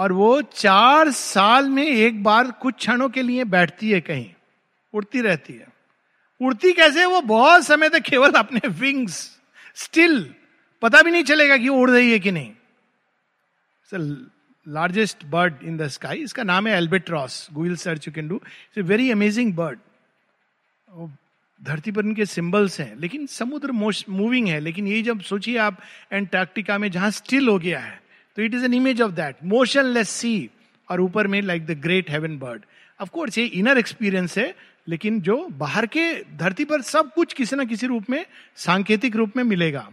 और वो चार साल में एक बार कुछ क्षणों के लिए बैठती है कहीं, उड़ती रहती है। उड़ती कैसे? वो बहुत समय तक केवल अपने विंग्स स्टिल, पता भी नहीं चलेगा कि उड़ रही है कि नहीं। Largest bird in the sky, इसका नाम है albatross. Google search you can do, it's a very amazing bird. धरती पर इनके सिंबल्स हैं, लेकिन समुद्र मूविंग है। लेकिन ये जब सोचिए आप एंटार्क्टिका में जहां स्टिल हो गया है, तो it is an image of that motionless sea, और ऊपर में like the great heaven bird. Of course ये इनर एक्सपीरियंस है, लेकिन जो बाहर के धरती पर सब कुछ किसी ना किसी रूप में, सांकेतिक रूप में मिलेगा।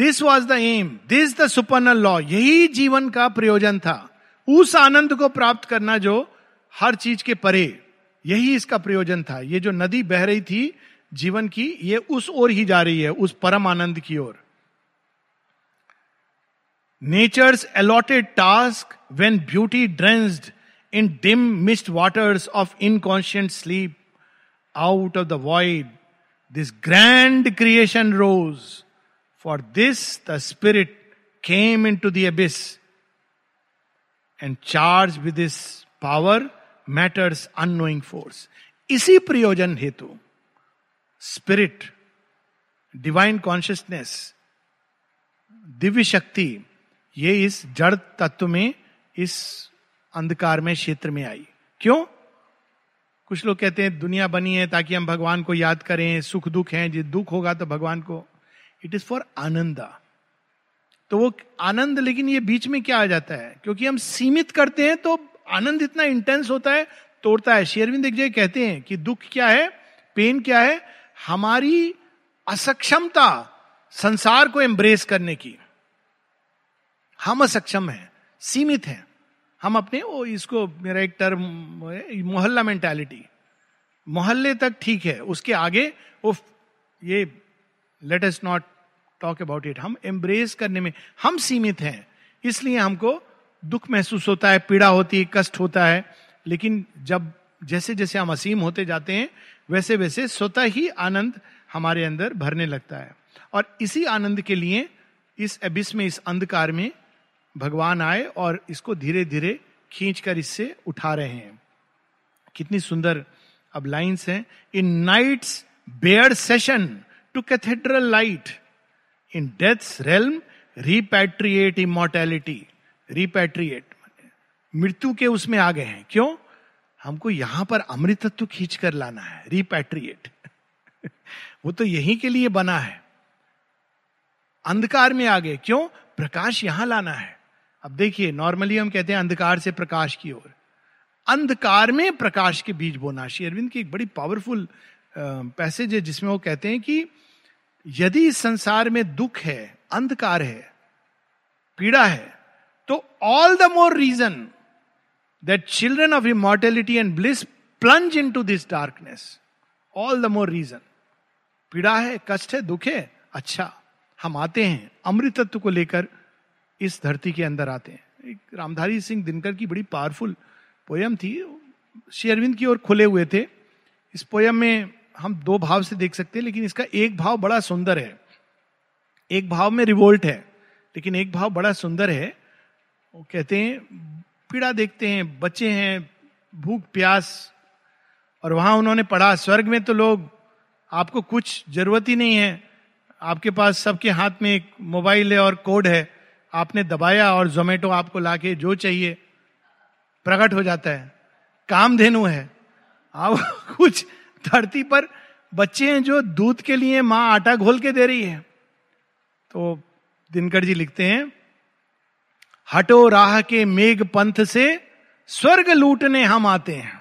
This was the aim, this the supernal law. यही जीवन का प्रयोजन था, उस आनंद को प्राप्त करना जो हर चीज के परे, यही इसका प्रयोजन था। ये जो नदी बह रही थी जीवन की, ये उस ओर ही जा रही है, उस परम आनंद की ओर। Nature's allotted task when beauty drenched in dim mist waters of inconscient sleep, out of the void this grand creation rose. For this the spirit came into the abyss, and charged with this power matter's unknowing force. इसी प्रयोजन हेतु spirit, divine consciousness, Divya शक्ति, ये इस जड़ तत्व में, इस अंधकार में, क्षेत्र में आई। क्यों? कुछ लोग कहते हैं दुनिया बनी है ताकि हम भगवान को याद करें, सुख दुख है, जो दुख होगा तो भगवान को। It is for Ananda. तो वो आनंद, लेकिन ये बीच में क्या आ जाता है, क्योंकि हम सीमित करते हैं तो आनंद इतना इंटेंस होता है, तोड़ता है। शेरविंद एक जगह कहते हैं कि दुख क्या है, पेन क्या है, हमारी असक्षमता संसार को एम्ब्रेस करने की। हम असक्षम हैं, सीमित हैं हम अपने, ओ, इसको मेरा एक टर्म है, मोहल्ला मेंटालिटी। मोहल्ले तक ठीक है, उसके आगे वो, ये let us not talk about it. हम एम्ब्रेस करने में हम सीमित हैं, इसलिए हमको दुख महसूस होता है, पीड़ा होती है, कष्ट होता है। लेकिन जब जैसे जैसे हम असीम होते जाते हैं, वैसे वैसे स्वतः ही आनंद हमारे अंदर भरने लगता है। और इसी आनंद के लिए इस एबिस में, इस अंधकार में भगवान आए और इसको धीरे धीरे खींचकर इससे उठा रहे हैं। कितनी सुंदर अब लाइन्स हैं। In night's bare session to cathedral light, in death's realm repatriate immortality. Repatriate मृत्यु के उसमें आ गए हैं। क्यों? हमको यहां पर अमृतत्व खींच कर लाना है, रिपैट्रिएट। वो तो यहीं के लिए बना है। अंधकार में आ गए, क्यों? प्रकाश यहां लाना है। अब देखिए, नॉर्मली हम कहते हैं अंधकार से प्रकाश की ओर, अंधकार में प्रकाश के बीज बोना। श्री अरविंद की एक बड़ी पावरफुल पैसेज है जिसमें वो कहते हैं कि यदि इस संसार में दुख है, अंधकार है, पीड़ा है, तो all the more reason that children of immortality and bliss plunge into this darkness. All the more reason. पीड़ा है, कष्ट है, दुख है, अच्छा, हम आते हैं अमृतत्व को लेकर, इस धरती के अंदर आते हैं। एक रामधारी सिंह दिनकर की बड़ी पावरफुल पोयम थी, श्री अरविंद की ओर खुले हुए थे। इस पोयम में हम दो भाव से देख सकते हैं, लेकिन इसका एक भाव बड़ा सुंदर है। एक भाव में रिवोल्ट है, लेकिन एक भाव बड़ा सुंदर है। वो कहते हैं पीड़ा देखते हैं, बच्चे हैं, भूख प्यास, और वहां उन्होंने पढ़ा स्वर्ग में तो लोग आपको कुछ जरूरत ही नहीं है, आपके पास सबके हाथ में एक मोबाइल है और कोड है, आपने दबाया और जोमेटो आपको लाके जो चाहिए प्रकट हो जाता है। कामधेनु है आप कुछ। धरती पर बच्चे हैं जो दूध के लिए माँ आटा घोल के दे रही है। तो दिनकर जी लिखते हैं, हटो राह के मेघ पंथ से स्वर्ग लूटने हम आते हैं।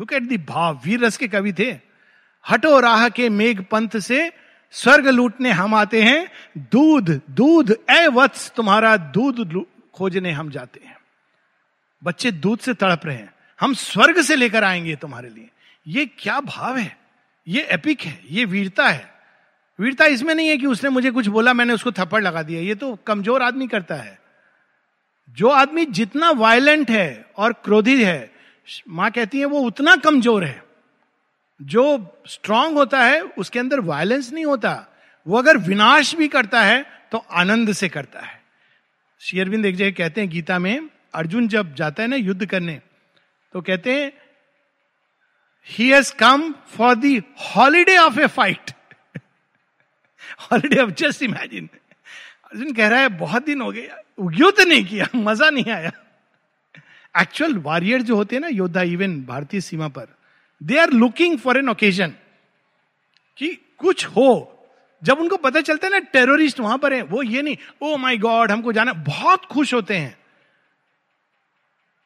लुक एट दी भाव, वीर रस के कवि थे। हटो राह के मेघ पंथ से स्वर्ग लूटने हम आते हैं, दूध दूध ए वत्स तुम्हारा दूध खोजने हम जाते हैं। बच्चे दूध से तड़प रहे हैं, हम स्वर्ग से लेकर आएंगे तुम्हारे लिए। ये क्या भाव है, ये एपिक है, ये वीरता है। वीरता इसमें नहीं है कि उसने मुझे कुछ बोला मैंने उसको थप्पड़ लगा दिया, ये तो कमजोर आदमी करता है। जो आदमी जितना वायलेंट है और क्रोधी है, मां कहती है वो उतना कमजोर है। जो स्ट्रांग होता है उसके अंदर वायलेंस नहीं होता, वो अगर विनाश भी करता है तो आनंद से करता है। श्री अरविंद एक जगह कहते हैं गीता में, अर्जुन जब जाता है ना युद्ध करने, तो कहते हैं he has come for the holiday of a fight. Holiday of, just imagine. Arjun कह रहा है बहुत दिन हो गया युद्ध नहीं किया, मजा नहीं आया। एक्चुअल वॉरियर जो होते हैं ना योद्धा, इवन भारतीय सीमा पर, they are looking for an occasion कि कुछ हो। जब उनको पता चलता है ना टेररिस्ट वहां पर है, वो ये नहीं ओ माय गॉड हमको जाना, बहुत खुश होते हैं,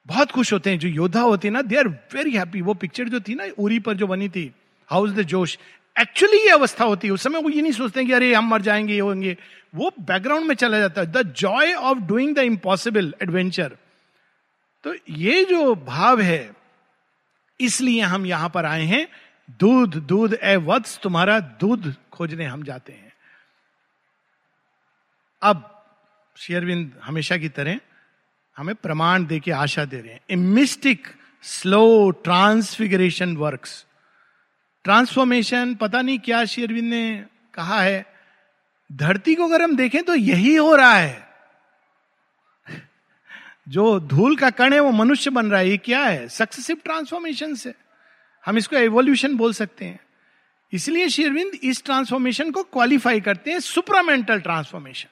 बहुत खुश होते हैं। जो योद्धा होते हैं ना दे आर वेरी हैप्पी। वो पिक्चर जो थी ना उरी पर जो बनी थी, how is the josh, actually ये अवस्था होती है उस समय। वो ये नहीं सोचते कि अरे हम मर जाएंगे ये होंगे, वो बैकग्राउंड में चला जाता है, the joy of doing the impossible adventure. तो ये जो भाव है, इसलिए हम यहां पर आए हैं, दूध दूध ए वत्स तुम्हारा दूध खोजने हम जाते हैं। अब श्री अरविंद हमेशा की तरह हमें प्रमाण देके आशा दे रहे हैं। A mystic slow transfiguration works, transformation, पता नहीं क्या श्री अरविंद ने कहा है। धरती को अगर हम देखें तो यही हो रहा है। जो धूल का कण है वो मनुष्य बन रहा है। ये क्या है, सक्सेसिव ट्रांसफॉर्मेशन से, हम इसको एवोल्यूशन बोल सकते हैं। इसलिए श्री अरविंद इस ट्रांसफॉर्मेशन को क्वालिफाई करते हैं सुप्रामेंटल ट्रांसफॉर्मेशन।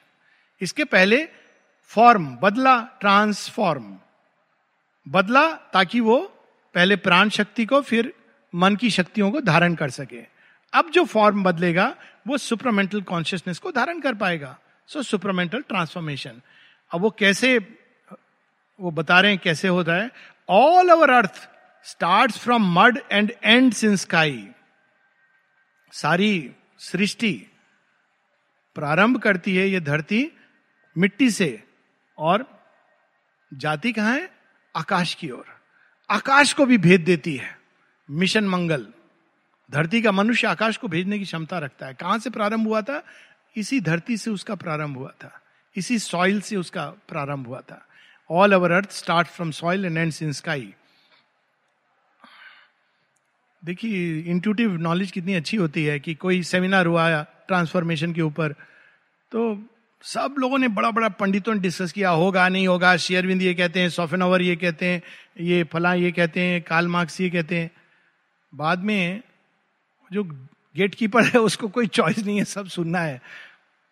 इसके पहले फॉर्म बदला, ट्रांसफॉर्म बदला, ताकि वो पहले प्राण शक्ति को फिर मन की शक्तियों को धारण कर सके। अब जो फॉर्म बदलेगा वो सुप्रामेंटल कॉन्शियसनेस को धारण कर पाएगा। So supramental transformation. अब वो कैसे, वो बता रहे हैं कैसे होता है। All over earth starts from mud and ends in sky. सारी सृष्टि प्रारंभ करती है ये धरती मिट्टी से और जाती कहाँ है, आकाश की ओर। आकाश को भी भेद देती है, मिशन मंगल। धरती का मनुष्य आकाश को भेजने की क्षमता रखता है। कहां से प्रारंभ हुआ था, इसी धरती से उसका प्रारंभ हुआ था, इसी सॉइल से उसका प्रारंभ हुआ था। All our earth starts from soil and ends in sky. देखिए इंट्यूटिव नॉलेज कितनी अच्छी होती है कि कोई सेमिनार हुआ ट्रांसफॉर्मेशन के ऊपर, तो सब लोगों ने बड़ा बड़ा पंडितों ने डिस्कस किया, होगा नहीं होगा, श्री अरविंद ये कहते हैं, शोपेनहावर ये कहते हैं, ये फला ये कहते हैं, कार्ल मार्क्स ये कहते हैं। बाद में जो गेट कीपर है उसको कोई चॉइस नहीं है, सब सुनना है।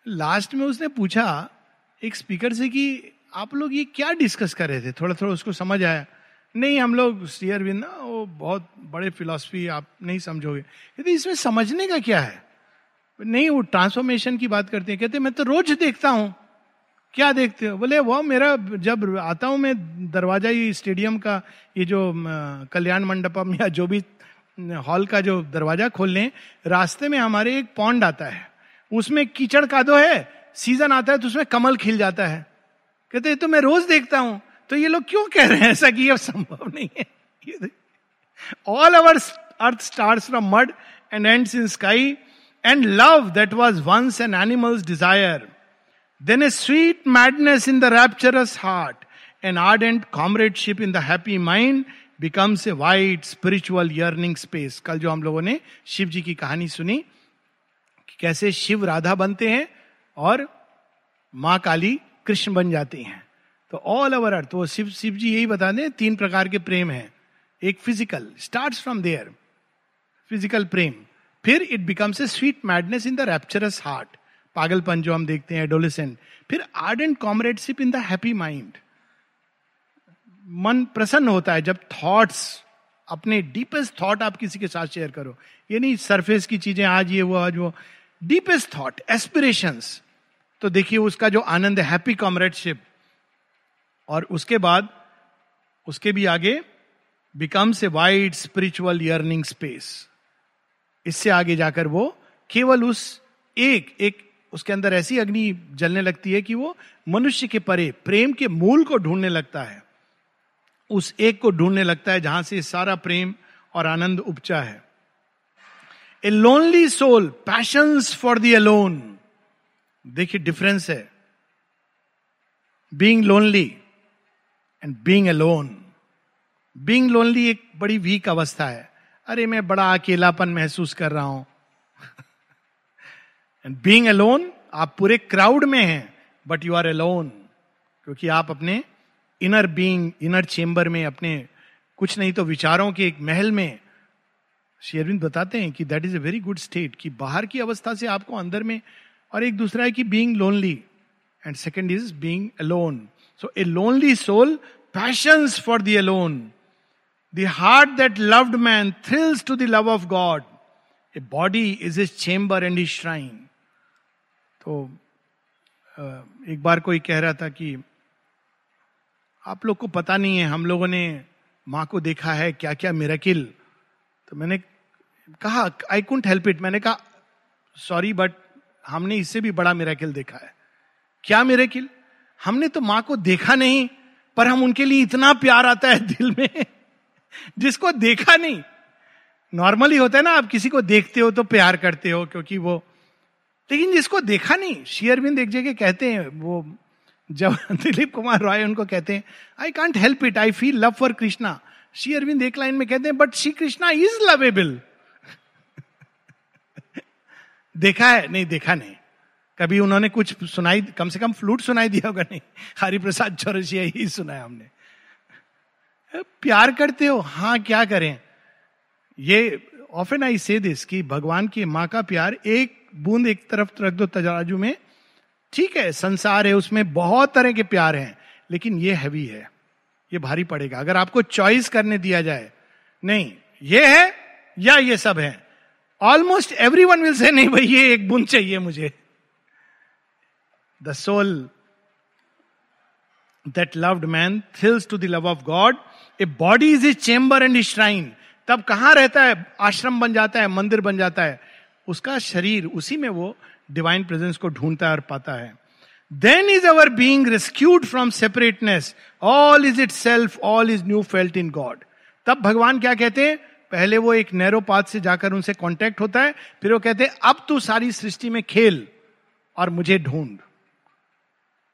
लास्ट में उसने पूछा एक स्पीकर से कि आप लोग ये क्या डिस्कस कर रहे थे, थोड़ा थोड़ा उसको समझ आया। नहीं हम लोग श्री अरविंद ना वो बहुत बड़े फिलॉसफी, आप नहीं समझोगे। कहते इसमें समझने का क्या है, नहीं वो ट्रांसफॉर्मेशन की बात करते हैं। कहते मैं तो रोज देखता हूँ। क्या देखते हो, बोले वो मेरा जब आता हूँ मैं दरवाजा ये स्टेडियम का, ये जो कल्याण मंडपम या जो भी हॉल का जो दरवाजा खोल लें, रास्ते में हमारे एक पॉन्ड आता है, उसमें कीचड़ कादो है, सीजन आता है तो उसमें कमल खिल जाता है। कहते हैं तो मैं रोज देखता हूं, तो ये लोग क्यों कह रहे हैं ऐसा कि ये संभव नहीं है। All our earth starts from mud and ends in sky and love that was once an animal's desire then a sweet madness in the rapturous heart an ardent comradeship in the happy mind becomes a wide spiritual yearning space. कल जो हम लोगों ने शिव जी की कहानी सुनी, कैसे शिव राधा बनते हैं और माँ काली कृष्ण बन जाती हैं। तो ऑल ओवर अर्थ, वो शिव शिव जी यही बता दें, तीन प्रकार के प्रेम हैं। एक physical, starts from there physical प्रेम, फिर it becomes a sweet madness in the rapturous heart, पागलपन जो हम देखते हैं एडोलेसेंट, फिर ardent comradeship in the happy mind, मन प्रसन्न होता है जब थॉट्स, अपने डीपेस्ट थॉट आप किसी के साथ शेयर करो, ये नहीं सरफेस की चीजें, आज ये वो आज वो, डीपेस्ट थॉट, एस्पिरेशंस, तो देखिए उसका जो आनंद है, हैप्पी कॉमरेडशिप। और उसके बाद, उसके भी आगे becomes a wide spiritual yearning space, इससे आगे जाकर वो केवल उस एक एक उसके अंदर ऐसी अग्नि जलने लगती है कि वो मनुष्य के परे प्रेम के मूल को ढूंढने लगता है, उस एक को ढूंढने लगता है जहां से सारा प्रेम और आनंद उपजा है। A lonely soul passions for the alone, देखिए डिफरेंस है, being lonely and being alone. Being lonely एक बड़ी वीक अवस्था है, अरे मैं बड़ा अकेलापन महसूस कर रहा हूं, एंड बीइंग अलोन, आप पूरे क्राउड में हैं बट यू आर अलोन, क्योंकि आप अपने इनर बीइंग, इनर चेंबर में, अपने कुछ नहीं तो विचारों के एक महल में। श्री अरविंद बताते हैं कि that is a very good state, कि बाहर की अवस्था से आपको अंदर में, और एक दूसरा है कि being lonely and second is being alone. So a lonely soul passions for the alone, the heart that loved man thrills to the love of God, a body is his chamber and his shrine. तो एक बार कोई कह रहा था कि आप लोग को पता नहीं है, हम लोगों ने माँ को देखा है क्या क्या मिरेकल। तो मैंने कहा, आई कुंट हेल्प इट, मैंने कहा सॉरी बट हमने इससे भी बड़ा मिरेकल देखा है। क्या मिरेकल? हमने तो माँ को देखा नहीं, पर हम उनके लिए इतना प्यार आता है दिल में, जिसको देखा नहीं। नॉर्मली होता है ना, आप किसी को देखते हो तो प्यार करते हो क्योंकि वो, लेकिन जिसको देखा नहीं। श्री अरविंद एक जगह कहते हैं, वो जब दिलीप कुमार रॉय उनको कहते हैं, I can't help it I feel love for Krishna, Shri Arvind एक लाइन में कहते हैं but Shri Krishna is lovable. देखा है? नहीं देखा नहीं, कभी उन्होंने कुछ सुनाई, कम से कम फ्लूट सुनाई दिया होगा नहीं, हरिप्रसाद चौरसिया ही सुनाया हमने। प्यार करते हो, हाँ क्या करें। ये ऑफन आई से दिस कि भगवान की माँ का प्यार, एक बूंद एक तरफ रख दो तराजू में, ठीक है संसार है उसमें बहुत तरह के प्यार हैं, लेकिन ये हैवी है, ये भारी पड़ेगा। अगर आपको चॉइस करने दिया जाए, नहीं ये है या ये सब है, ऑलमोस्ट एवरीवन विल से नहीं भाई ये एक बूंद चाहिए मुझे। The soul that loved man thrills to the love of God, a body is his chamber and his shrine. तब कहां रहता है? आश्रम बन जाता है, मंदिर बन जाता है उसका शरीर, उसी में वो डिवाइन प्रेजेंस को ढूंढता है और पाता है। Then is our being rescued from separateness, all is itself, all is new felt in God. तब भगवान क्या कहते हैं? पहले वो एक नैरो पाथ से जाकर उनसे कांटेक्ट होता है, फिर वो कहते हैं अब तू सारी सृष्टि में खेल और मुझे ढूंढ।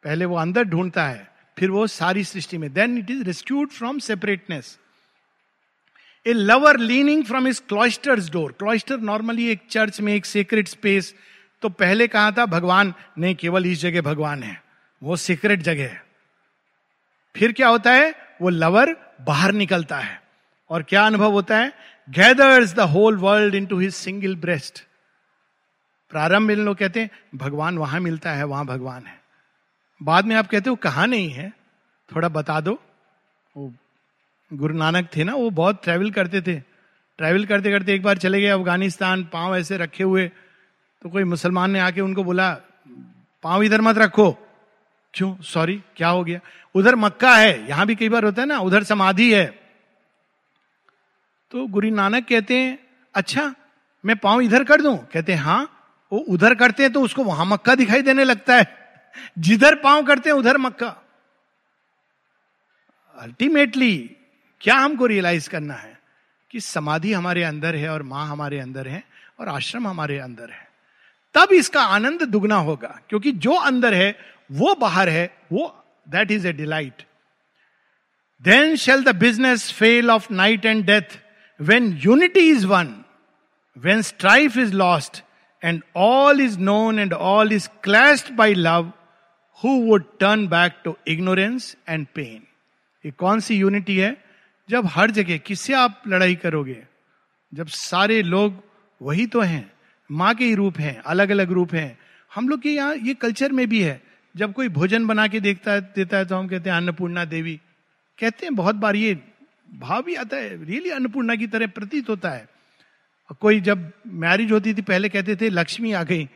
पहले वो अंदर ढूंढता है, फिर वो सारी सृष्टि में। Then it is rescued from separateness. A lover leaning from his cloister's door, cloister normally एक चर्च में एक सेक्रेट स्पेस, तो पहले कहा था भगवान नहीं, केवल इस जगह भगवान है, वो सीक्रेट जगह है। फिर क्या होता है? वो लवर बाहर निकलता है और क्या अनुभव होता है? Gathers the whole world into his single breast. प्रारंभ में लोग कहते हैं भगवान वहां मिलता है, वहां भगवान है, बाद में आप कहते हो कहां नहीं है, थोड़ा बता दो। वो गुरु नानक थे ना, वो बहुत ट्रैवल करते थे, ट्रैवल करते करते एक बार चले गए अफगानिस्तान, पांव ऐसे रखे हुए, तो कोई मुसलमान ने आके उनको बोला पांव इधर मत रखो। क्यों? सॉरी क्या हो गया? उधर मक्का है, यहां भी कई बार होता है ना, उधर समाधि है। तो गुरु नानक कहते हैं अच्छा मैं पांव इधर कर दूं? कहते हैं हाँ। वो उधर करते हैं तो उसको वहां मक्का दिखाई देने लगता है, जिधर पांव करते हैं उधर मक्का। अल्टीमेटली क्या हमको रियलाइज करना है कि समाधि हमारे अंदर है और मां हमारे अंदर है और आश्रम हमारे अंदर है, तब इसका आनंद दुगना होगा, क्योंकि जो अंदर है वो बाहर है, वो that is a delight. Then shall the business fail of night and death, when unity is one, when strife is lost, and all is known and all is clashed by love, who would turn back to ignorance and pain? ये कौन सी unity है? जब हर जगह किससे आप लड़ाई करोगे? जब सारे लोग वही तो हैं, माँ के ही रूप हैं, अलग अलग रूप हैं. हम लोग के यहाँ ये कल्चर में भी है. जब कोई भोजन बना के देखता है देता है तो हम कहते हैं अन्नपूर्णा देवी, कहते हैं बहुत बार, ये भाव भी आता है, रियली अन्नपूर्णा की तरह प्रतीत होता है. कोई जब मैरिज होती थी पहले कहते थे लक्ष्मी आ गई,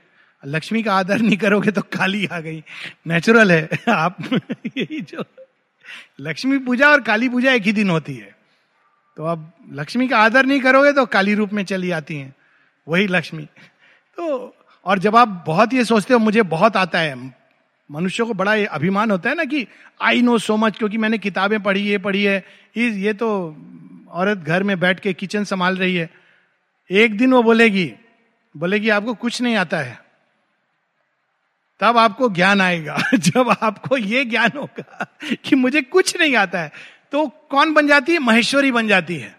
लक्ष्मी का आदर नहीं करोगे तो काली आ गई. नेचुरल है आप यही जो लक्ष्मी पूजा और काली पूजा एक ही दिन होती है, तो अब लक्ष्मी का आदर नहीं करोगे तो काली रूप में चली आती हैं वही लक्ष्मी. तो और जब आप बहुत ये सोचते हो, मुझे बहुत आता है, मनुष्यों को बड़ा अभिमान होता है ना कि आई नो सो मच, क्योंकि मैंने किताबें पढ़ी है पढ़ी है ये तो औरत घर में बैठ के किचन संभाल रही है, एक दिन वो बोलेगी बोलेगी आपको कुछ नहीं आता है. तब आपको ज्ञान आएगा. जब आपको ये ज्ञान होगा कि मुझे कुछ नहीं आता है, तो कौन बन जाती है? महेश्वरी बन जाती है.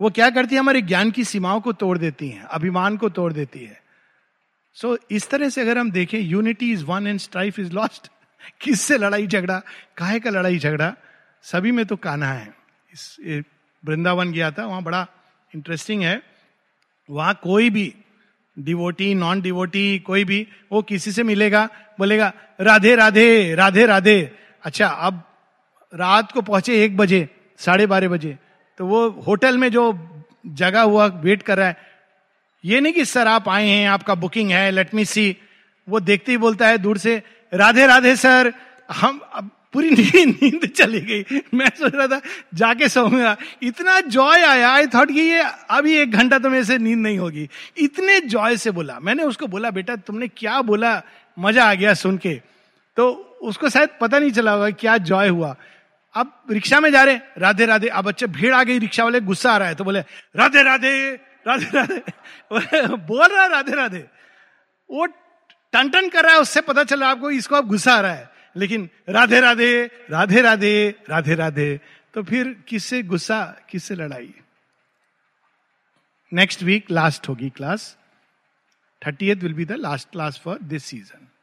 वो क्या करती है? हमारे ज्ञान की सीमाओं को तोड़ देती है, अभिमान को तोड़ देती है. सो so, इस तरह से अगर हम देखें, unity is won and strife is lost. किससे लड़ाई झगड़ा? काहे का लड़ाई झगड़ा? सभी में तो कान्हा है. इस वृंदावन गया था, वहाँ बड़ा इंटरेस्टिंग है. वहाँ कोई भी डिवोटी, नॉन डिवोटी, कोई भी, वो किसी से मिलेगा बोलेगा राधे राधे राधे राधे. अच्छा, अब रात को पहुंचे एक बजे, साढ़े बारह बजे, तो वो होटल में जो जगा हुआ वेट कर रहा है, ये नहीं कि सर आप आए हैं, आपका बुकिंग है, लेट मी सी. वो देखते ही बोलता है दूर से राधे राधे सर. हम अब पूरी नींद चली गई. मैं सोच रहा था जाके सोऊंगा, इतना जॉय आया. आई थॉट कि ये अभी एक घंटा तो मेरे से नींद नहीं होगी, इतने जॉय से बोला. मैंने उसको बोला बेटा तुमने क्या बोला, मजा आ गया सुन के. तो उसको शायद पता नहीं चला होगा क्या जॉय हुआ. अब रिक्शा में जा रहे राधे राधे. अब अच्छा भीड़ आ गई, रिक्शा वाले गुस्सा आ रहा है तो बोले राधे राधे राधे राधे. बोल रहा राधे राधे, वो टन टन कर रहा है, उससे पता चला आपको इसको अब गुस्सा आ रहा है. लेकिन राधे राधे राधे राधे राधे राधे, तो फिर किससे गुस्सा, किससे लड़ाई? नेक्स्ट वीक लास्ट होगी class. Thirtieth will be the last class for this season.